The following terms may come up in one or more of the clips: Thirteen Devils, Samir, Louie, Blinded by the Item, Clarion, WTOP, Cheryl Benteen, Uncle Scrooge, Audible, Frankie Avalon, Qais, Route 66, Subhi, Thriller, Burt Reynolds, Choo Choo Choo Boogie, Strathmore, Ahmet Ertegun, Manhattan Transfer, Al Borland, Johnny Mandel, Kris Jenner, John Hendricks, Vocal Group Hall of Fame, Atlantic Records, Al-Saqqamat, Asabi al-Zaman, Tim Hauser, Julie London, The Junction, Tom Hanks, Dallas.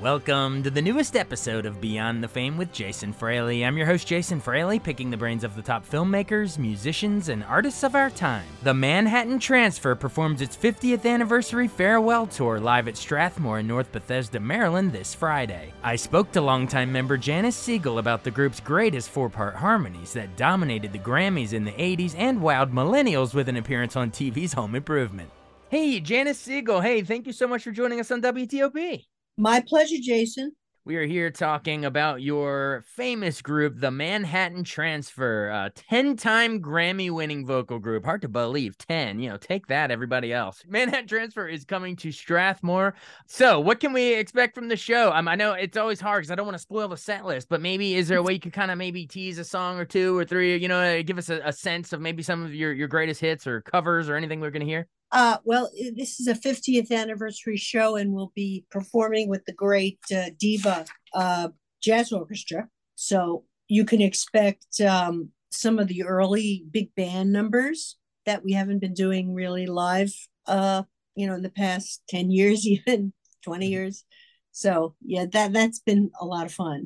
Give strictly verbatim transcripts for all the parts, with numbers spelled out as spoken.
Welcome to the newest episode of Beyond the Fame with Jason Fraley. I'm your host, Jason Fraley, picking the brains of the top filmmakers, musicians, and artists of our time. The Manhattan Transfer performs its fiftieth anniversary farewell tour live at Strathmore in North Bethesda, Maryland this Friday. I spoke to longtime member Janis Siegel about the group's greatest four-part harmonies that dominated the Grammys in the eighties and wowed millennials with an appearance on T V's Home Improvement. Hey, Janis Siegel. Hey, thank you so much for joining us on W T O P. My pleasure, Jason. We are here talking about your famous group, the Manhattan Transfer, a ten-time Grammy-winning vocal group. Hard to believe, ten. You know, take that, everybody else. Manhattan Transfer is coming to Strathmore. So what can we expect from the show? Um, I know it's always hard because I don't want to spoil the set list, but maybe is there a way you could kind of maybe tease a song or two or three, you know, give us a, a sense of maybe some of your, your greatest hits or covers or anything we're going to hear? Uh, well, this is a fiftieth anniversary show, and we'll be performing with the great uh, Diva uh, Jazz Orchestra. So you can expect um, some of the early big band numbers that we haven't been doing really live, uh, you know, in the past ten years, even twenty years. So, yeah, that, that's been a lot of fun.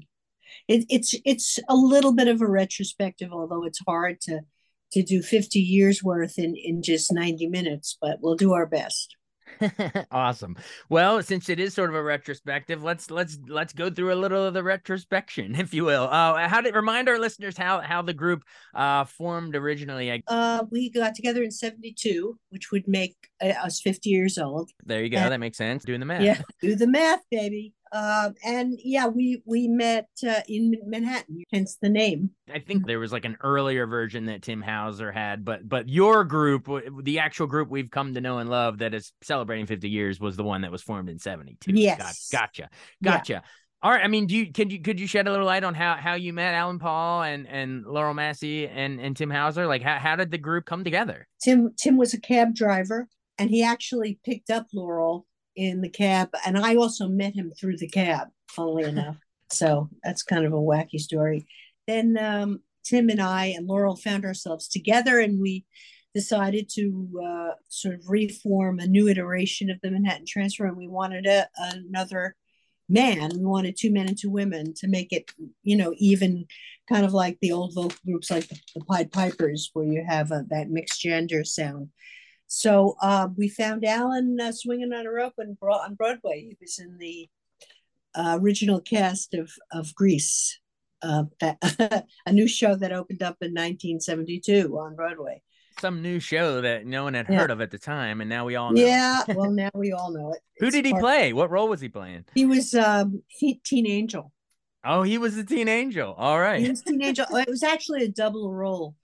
It, it's it's a little bit of a retrospective, although it's hard to to do fifty years worth in, in just ninety minutes, but we'll do our best. Awesome. Well, since it is sort of a retrospective, let's, let's, let's go through a little of the retrospection, if you will. Uh, how did remind our listeners how, how the group uh, formed originally? Uh, we got together in seventy-two, which would make us fifty years old. There you go. And that makes sense. Doing the math. Yeah. Do the math, baby. Uh, and yeah, we, we met uh, in Manhattan, hence the name. I think there was like an earlier version that Tim Hauser had, but but your group, the actual group we've come to know and love that is celebrating fifty years was the one that was formed in seventy-two. Yes. Got, gotcha. Gotcha. Yeah. All right. I mean, do you, can you, could you shed a little light on how, how you met Alan Paul and, and Laurel Massé and, and Tim Hauser? Like how, how did the group come together? Tim, Tim was a cab driver, and he actually picked up Laurel in the cab, and I also met him through the cab, funnily enough. So that's kind of a wacky story. Then um, Tim and I and Laurel found ourselves together, and we decided to uh, sort of reform a new iteration of the Manhattan Transfer, and we wanted a, another man. We wanted two men and two women to make it, you know, even kind of like the old vocal groups like the, the Pied Pipers, where you have a, that mixed gender sound. So uh, we found Alan uh, swinging on a rope on Broadway. He was in the uh, original cast of of Grease, uh, that, a new show that opened up in nineteen seventy-two on Broadway. Some new show that no one had yeah. heard of at the time, and now we all know. Yeah, it. Well, now we all know it. Who it's did he play? Of- what role was he playing? He was um, Teen Angel. Oh, he was the Teen Angel. All right. He was Teen Angel. It was actually a double role.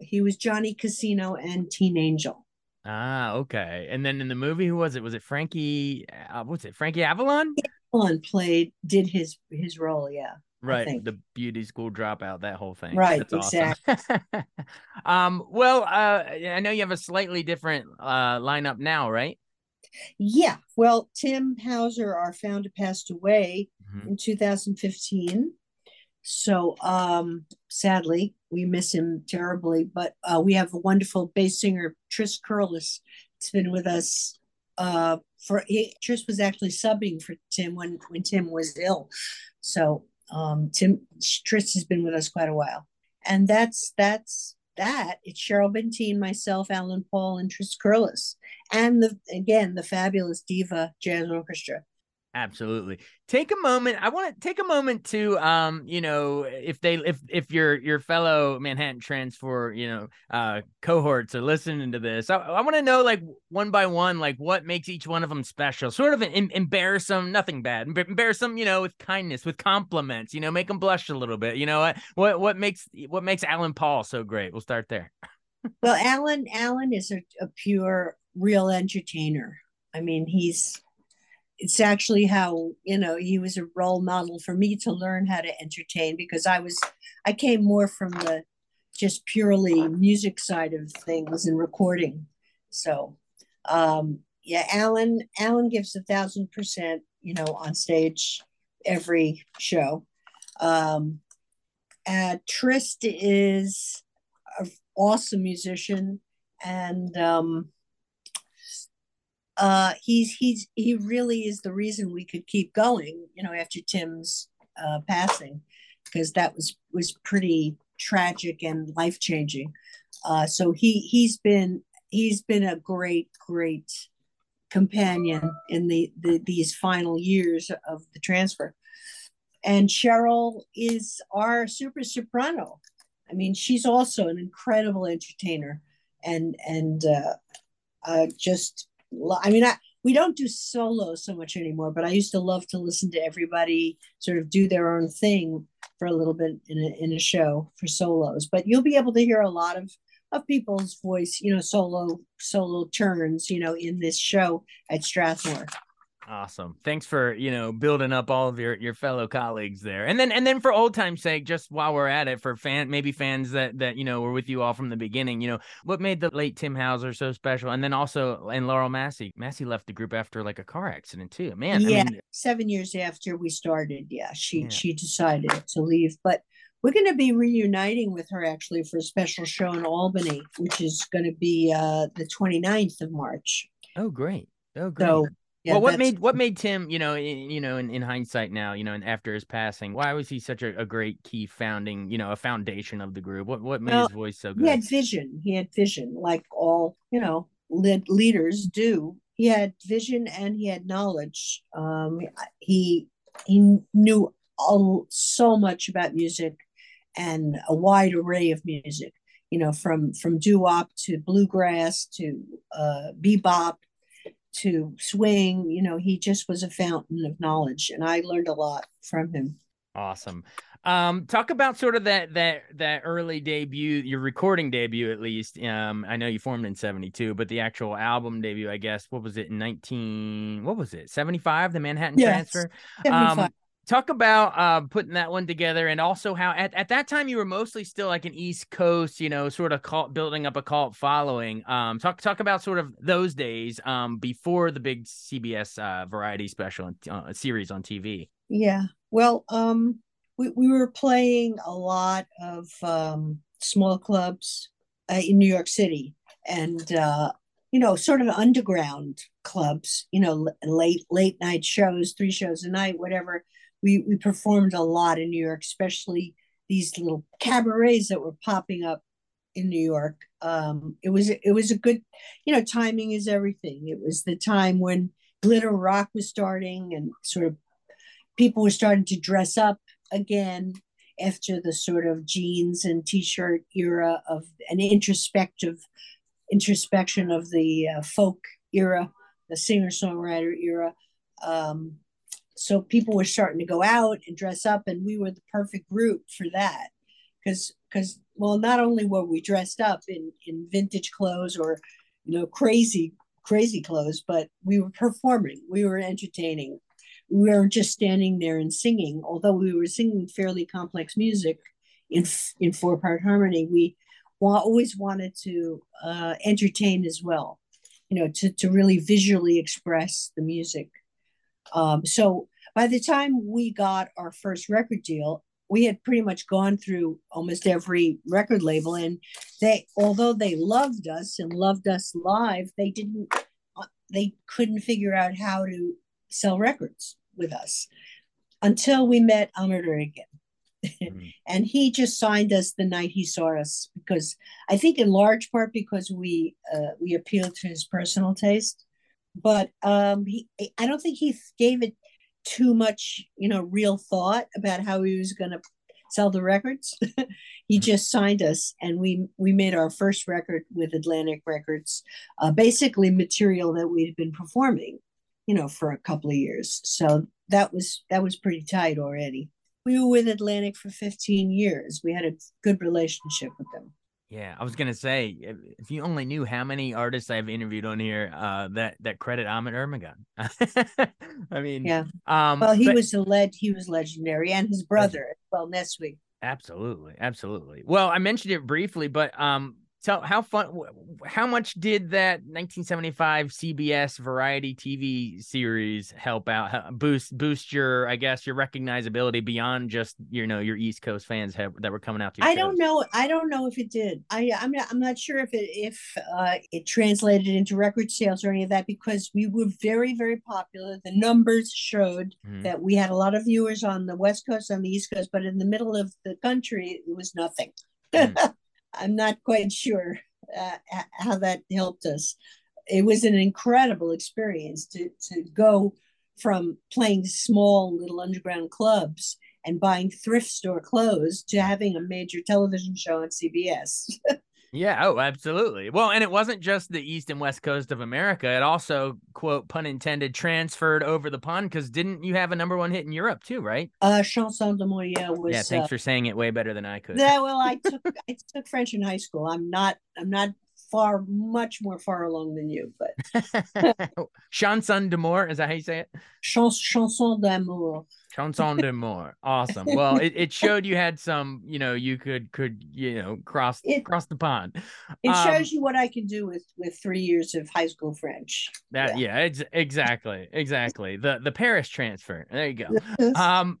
He was Johnny Casino and Teen Angel. Ah, okay. And then in the movie, who was it? Was it Frankie? Uh, what's it? Frankie Avalon? Avalon played, did his his role, yeah. Right, the beauty school dropout, that whole thing. Right, that's exactly. Awesome. um, well, uh, I know you have a slightly different uh, lineup now, right? Yeah. Well, Tim Hauser, our founder, passed away mm-hmm. in two thousand fifteen. So um, sadly, we miss him terribly, but uh, we have a wonderful bass singer, Trist Curless. It's been with us uh, for, he, Trist was actually subbing for Tim when, when Tim was ill. So um, Tim, Trist has been with us quite a while. And that's, that's that. It's Cheryl Benteen, myself, Alan Paul, and Trist Curless. And the, again, the fabulous Diva Jazz Orchestra. Absolutely. Take a moment. I want to take a moment to, um, you know, if they, if, if your, your fellow Manhattan Transfer, you know, uh, cohorts are listening to this, I, I want to know, like, one by one, like, what makes each one of them special? Sort of em- embarrass them, nothing bad. Em- embarrass them, you know, with kindness, with compliments, you know, make them blush a little bit. You know, what, what makes, what makes Alan Paul so great? We'll start there. Well, Alan, Alan is a, a pure, real entertainer. I mean, he's, it's actually how, you know, he was a role model for me to learn how to entertain, because I was, I came more from the just purely music side of things and recording. So, um, yeah, Alan, Alan gives a thousand percent, you know, on stage every show. Um, uh, Trist is an awesome musician, and, um, Uh, he's, he's, he really is the reason we could keep going, you know, after Tim's uh, passing, because that was, was pretty tragic and life-changing. Uh, so he, he's been, he's been a great, great companion in the, the, these final years of the transfer. And Cheryl is our super soprano. I mean, she's also an incredible entertainer, and, and uh, uh, just, I mean, I, we don't do solo so much anymore, but I used to love to listen to everybody sort of do their own thing for a little bit in a, in a show for solos. But you'll be able to hear a lot of, of people's voice, you know, solo solo turns, you know, in this show at Strathmore. Awesome. Thanks for, you know, building up all of your, your fellow colleagues there. And then, and then for old time's sake, just while we're at it, for fan, maybe fans that, that, you know, were with you all from the beginning, you know, what made the late Tim Hauser so special? And then also, and Laurel Massé, Massé left the group after like a car accident too, man. Yeah. I mean, seven years after we started. Yeah. She, yeah. she decided to leave, but we're going to be reuniting with her actually for a special show in Albany, which is going to be uh, the twenty-ninth of March. Oh, great. Oh, great. So, Yeah, well, what made what made Tim, you know, in, you know, in, in hindsight now, you know, and after his passing, why was he such a, a great key founding, you know, a foundation of the group? What what made well, his voice so good? He had vision. He had vision, like all, you know, lead, leaders do. He had vision and he had knowledge. Um, he he knew all, so much about music, and a wide array of music, you know, from from doo-wop to bluegrass to uh, bebop to swing. You know, he just was a fountain of knowledge, and I learned a lot from him. Awesome. Um, talk about sort of that, that, that early debut, your recording debut, at least. Um, I know you formed in seventy-two, but the actual album debut, I guess, what was it in nineteen, what was it? seventy-five, the Manhattan yes, Transfer. seventy-five. Um, Talk about uh, putting that one together, and also how at, at that time you were mostly still like an East Coast, you know, sort of cult, building up a cult following. Um, talk talk about sort of those days um, before the big C B S uh, variety special and uh, series on T V. Yeah, well, um, we we were playing a lot of um, small clubs uh, in New York City, and uh, you know, sort of underground clubs. You know, late late night shows, three shows a night, whatever. We we performed a lot in New York, especially these little cabarets that were popping up in New York. Um, it was it was a good, you know, timing is everything. It was the time when glitter rock was starting, and sort of people were starting to dress up again after the sort of jeans and t-shirt era of an introspective introspection of the uh, folk era, the singer-songwriter era. Um, So people were starting to go out and dress up, and we were the perfect group for that. Because, because well, not only were we dressed up in, in vintage clothes or, you know, crazy, crazy clothes, but we were performing, we were entertaining. We weren't just standing there and singing. Although we were singing fairly complex music in, in four-part harmony, we always wanted to uh, entertain as well, you know, to, to really visually express the music. Um, so by the time we got our first record deal, we had pretty much gone through almost every record label, and they, although they loved us and loved us live, they didn't, they couldn't figure out how to sell records with us until we met Ahmet Ertegun. Mm-hmm. And he just signed us the night he saw us, because I think in large part because we, uh, we appealed to his personal taste. But um, he, I don't think he gave it too much, you know, real thought about how he was going to sell the records. He just signed us, and we we made our first record with Atlantic Records, uh, basically material that we'd been performing, you know, for a couple of years. So that was that was pretty tight already. We were with Atlantic for fifteen years. We had a good relationship with them. Yeah, I was going to say, if you only knew how many artists I've interviewed on here uh, that that credit Ahmet Ertegun. I mean, yeah. Um, well, he but, was a leg- he was legendary, and his brother as well, Neswick. Absolutely, absolutely. Well, I mentioned it briefly, but um, tell how fun, how much did that nineteen seventy-five C B S variety T V series help out, boost boost your, I guess, your recognizability beyond just, you know, your East Coast fans have, that were coming out to your I shows? don't know. I don't know if it did. I I'm not I'm not sure if it if uh, it translated into record sales or any of that, because we were very, very popular. The numbers showed mm-hmm. that we had a lot of viewers on the West Coast, on the East Coast, but in the middle of the country, it was nothing. Mm-hmm. I'm not quite sure uh, how that helped us. It was an incredible experience to to go from playing small little underground clubs and buying thrift store clothes to having a major television show on C B S. Yeah, oh, absolutely. Well, and it wasn't just the East and West Coast of America. It also, quote, pun intended, transferred over the pond, because didn't you have a number one hit in Europe too, right? Uh, Chanson de Moya was. Yeah, thanks uh, for saying it way better than I could. Yeah, well, I took I took French in high school. I'm not I'm not far much more far along than you, but Chanson d'amour, is that how you say it? Chans- Chanson d'amour. Chanson d'amour. Awesome. Well, it, it showed you had some, you know, you could, could you know, cross it, cross the pond. It um, shows you what I can do with, with three years of high school French. That, yeah, yeah it's, exactly. Exactly. The the Paris transfer. There you go. Um,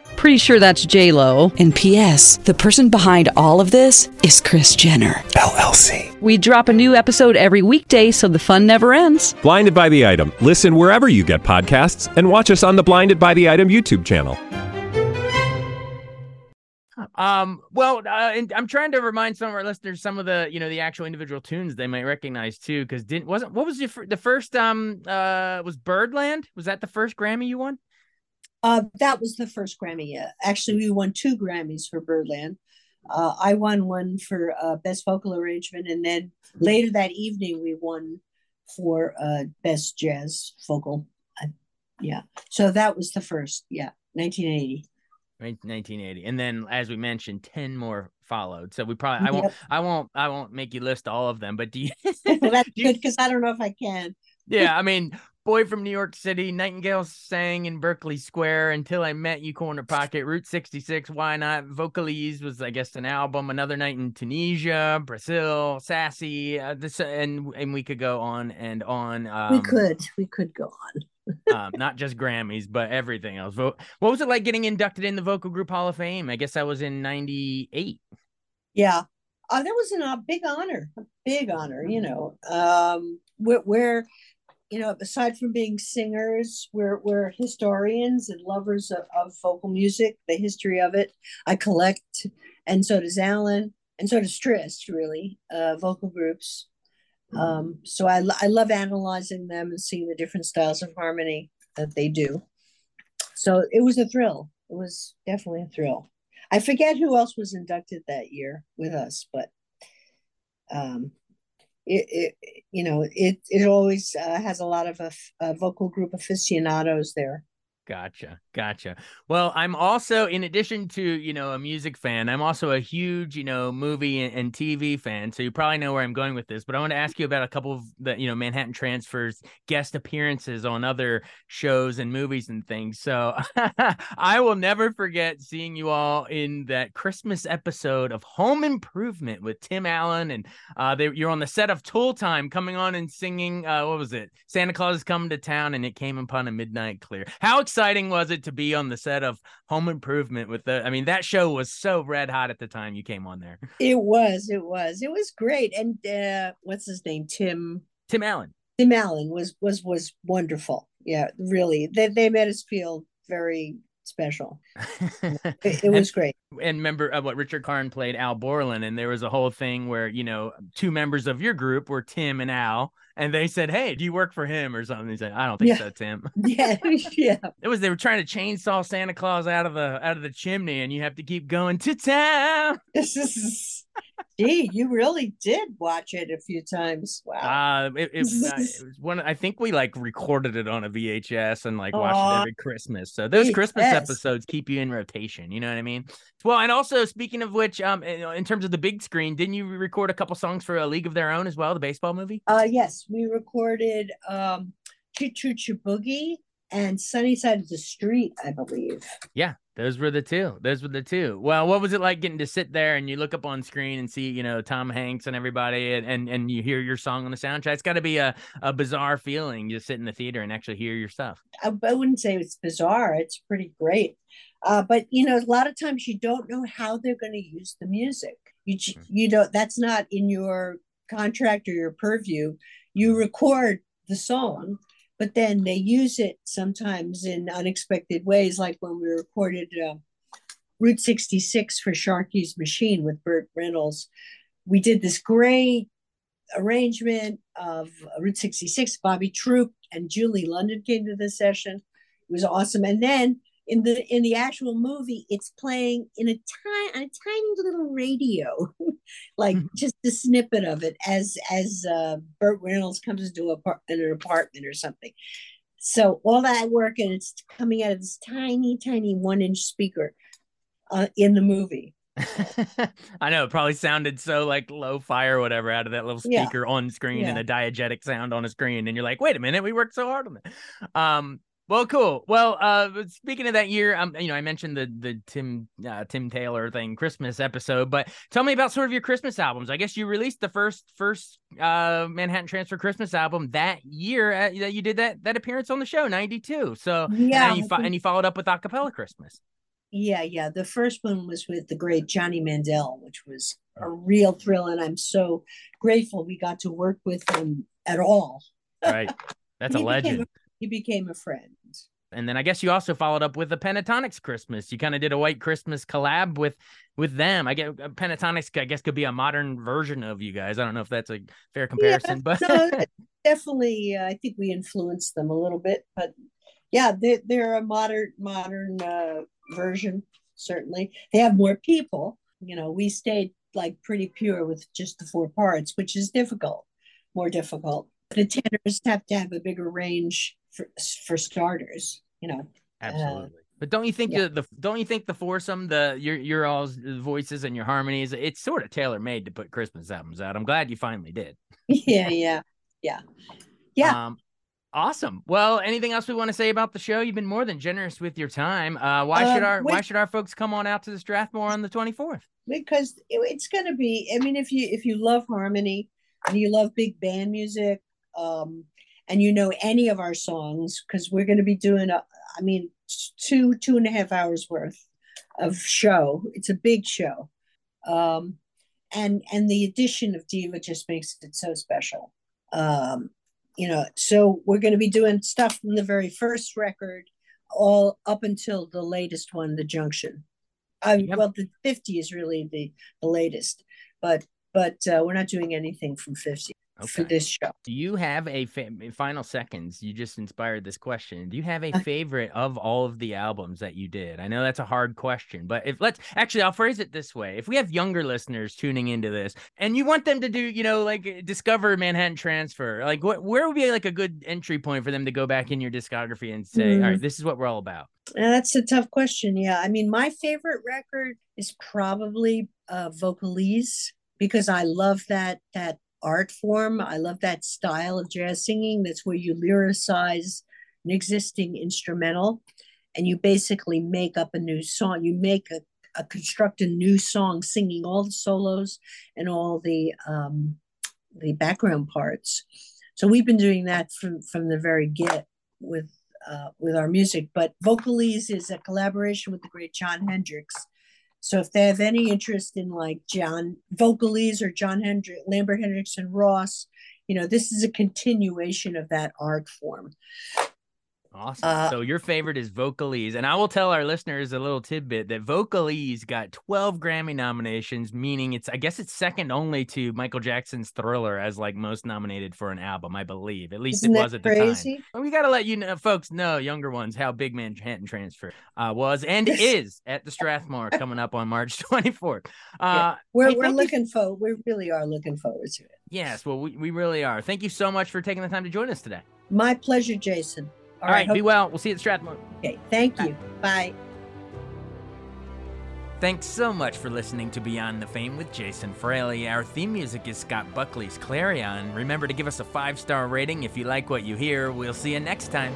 Pretty sure that's J-Lo. And P S the person behind all of this is Kris Jenner, L L C. We drop a new episode every weekday, so the fun never ends. Blinded by the Item. Listen wherever you get podcasts, and watch us on the Blinded by the Item YouTube channel. Um, well, uh, and I'm trying to remind some of our listeners some of the, you know, the actual individual tunes they might recognize too, because didn't wasn't what was your, the first um uh was Birdland? Was that the first Grammy you won? Uh, that was the first Grammy, yeah. Actually, we won two Grammys for Birdland. Uh, I won one for uh, Best Vocal Arrangement, and then later that evening, we won for uh, Best Jazz Vocal. Uh, yeah, so that was the first, yeah, nineteen eighty. nineteen eighty, and then as we mentioned, ten more followed. So we probably I won't yep. I won't I won't make you list all of them, but do you? Well, that's good, because I don't know if I can. Yeah, I mean. Boy from New York City, Nightingale Sang in Berkeley Square, Until I Met You, Corner Pocket, Route sixty-six, Why Not, Vocalese was, I guess, an album, Another Night in Tunisia, Brazil, Sassy, uh, this, and and we could go on and on. Um, we could, we could go on. um, not just Grammys, but everything else. What was it like getting inducted in the Vocal Group Hall of Fame? I guess that was in ninety-eight. Yeah, uh, that was an, a big honor, a big honor, you know, um, where... where you know, aside from being singers, we're we're historians and lovers of, of vocal music, the history of it. I collect, and so does Alan, and so does Trist, really, uh, vocal groups. Um, so I, I love analyzing them and seeing the different styles of harmony that they do. So it was a thrill. It was definitely a thrill. I forget who else was inducted that year with us, but... Um, It, it you know it it always uh, has a lot of a, a vocal group aficionados there. Gotcha, gotcha. Well, I'm also, in addition to, you know, a music fan, I'm also a huge, you know, movie and, and T V fan. So you probably know where I'm going with this, but I want to ask you about a couple of the, you know, Manhattan Transfer's guest appearances on other shows and movies and things. So I will never forget seeing you all in that Christmas episode of Home Improvement with Tim Allen, and uh, they, you're on the set of Tool Time, coming on and singing. Uh, what was it? Santa Claus is Coming to Town, and It Came Upon a Midnight Clear. How exciting! Exciting was it to be on the set of Home Improvement with the, I mean, that show was so red hot at the time you came on there. It was, it was, it was great. And uh, what's his name? Tim. Tim Allen. Tim Allen was was was wonderful. Yeah, really. They they made us feel very special. It, it was and, great. And remember uh, what Richard Karn played Al Borland, and there was a whole thing where, you know, two members of your group were Tim and Al, and they said, "Hey, do you work for him or something?" He said, "I don't think yeah. so, Tim." Yeah, yeah. It was they were trying to chainsaw Santa Claus out of the out of the chimney, and you have to keep going to town. This is. Gee, you really did watch it a few times. Wow. Uh, it, it, uh, it was one. I think we like recorded it on a V H S and like watched Aww. it every Christmas. So those yes. Christmas episodes keep you in rotation. You know what I mean? Well, and also speaking of which, um, in terms of the big screen, didn't you record a couple songs for A League of Their Own as well, the baseball movie? Uh, yes, we recorded um, Choo Choo Choo Boogie and Sunny Side of the Street, I believe. Yeah. Those were the two. Those were the two. Well, what was it like getting to sit there and you look up on screen and see, you know, Tom Hanks and everybody and and, and you hear your song on the soundtrack? It's got to be a, a bizarre feeling just sit in the theater and actually hear your stuff. I, I wouldn't say it's bizarre. It's pretty great. Uh, but, you know, a lot of times you don't know how they're going to use the music. You, you don't, that's not in your contract or your purview. You record the song, but then they use it sometimes in unexpected ways, like when we recorded uh, Route sixty-six for Sharky's Machine with Burt Reynolds. We did this great arrangement of Route sixty-six. Bobby Troop and Julie London came to the session. It was awesome. And then in the in the actual movie, it's playing in a tiny, on a tiny little radio, like just a snippet of it as as uh, Burt Reynolds comes into a, an apartment or something. So all that work, and it's coming out of this tiny, tiny one-inch speaker uh, in the movie. I know, it probably sounded so like lo-fi or whatever out of that little speaker yeah. on screen yeah. and a diegetic sound on a screen. And you're like, wait a minute, we worked so hard on that. Um, Well, cool. Well, uh, speaking of that year, um, you know, I mentioned the the Tim uh, Tim Taylor thing, Christmas episode, but tell me about sort of your Christmas albums. I guess you released the first first uh, Manhattan Transfer Christmas album that year that uh, you did that that appearance on the show, ninety-two. So yeah, and you, fo- and you followed up with Acapella Christmas. Yeah, yeah. The first one was with the great Johnny Mandel, which was a real thrill, and I'm so grateful we got to work with him at all. Right, that's a legend. He became a friend. And then I guess you also followed up with the Pentatonix Christmas. You kind of did a White Christmas collab with with them. I guess Pentatonix, I guess, could be a modern version of you guys. I don't know if that's a fair comparison, yeah, but no, definitely, uh, I think we influenced them a little bit. But yeah, they're, they're a modern modern uh, version. Certainly, they have more people. You know, we stayed like pretty pure with just the four parts, which is difficult, more difficult. The tenors have to have a bigger range. For, for starters, you know, absolutely. Uh, but don't you think yeah. the, the don't you think the foursome, the your your all's voices and your harmonies, it's sort of tailor made to put Christmas albums out. I'm glad you finally did. Yeah, yeah, yeah, yeah. Um, awesome. Well, anything else we want to say about the show? You've been more than generous with your time. Uh, why um, should our wait, why should our folks come on out to the Strathmore on the twenty-fourth? Because it, it's going to be. I mean, if you if you love harmony and you love big band music, um. and you know any of our songs, because we're going to be doing, a, I mean, two, two and a half hours worth of show. It's a big show. Um, and and the addition of Diva just makes it so special. Um, you know, so we're going to be doing stuff from the very first record all up until the latest one, The Junction. I, yep. Well, the fifty is really the, the latest, but, but uh, we're not doing anything from fifty. Okay. For this show. Do you have a fa- final seconds? You just inspired this question. Do you have a favorite of all of the albums that you did? I know that's a hard question, but if let's actually, I'll phrase it this way. If we have younger listeners tuning into this and you want them to do, you know, like discover Manhattan Transfer, like what, where would be like a good entry point for them to go back in your discography and say, mm-hmm. all right, this is what we're all about. And that's a tough question. Yeah. I mean, my favorite record is probably uh Vocalese, because I love that, that, art form. I love that style of jazz singing. That's where you lyricize an existing instrumental and you basically make up a new song. You make a, a construct a new song, singing all the solos and all the um, the background parts. So we've been doing that from, from the very get with uh, with our music. But Vocalese is a collaboration with the great John Hendricks, So if they have any interest in like John Vocalese or John Hendrick, Lambert Hendrickson Ross, you know, this is a continuation of that art form. Awesome. Uh, so your favorite is Vocalese. And I will tell our listeners a little tidbit that Vocalese got twelve Grammy nominations, meaning it's, I guess it's second only to Michael Jackson's Thriller as like most nominated for an album, I believe. At least it was at crazy? the time. But we got to let you know, folks know, younger ones, how big Manhattan Transfer uh, was and is at the Strathmore coming up on March twenty-fourth. Uh, yeah. We're, we're looking for, we really are looking forward to it. Yes, well, we, we really are. Thank you so much for taking the time to join us today. My pleasure, Jason. All, All right, right be well. We'll see you at Strathmore. Okay, thank you. Bye. Bye. Thanks so much for listening to Beyond the Fame with Jason Fraley. Our theme music is Scott Buckley's Clarion. Remember to give us a five-star rating if you like what you hear. We'll see you next time.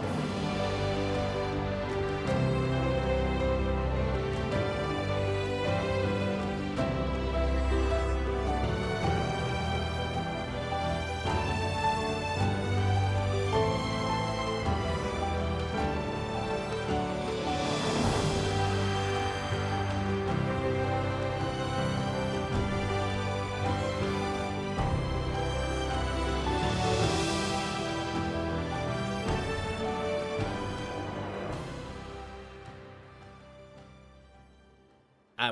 I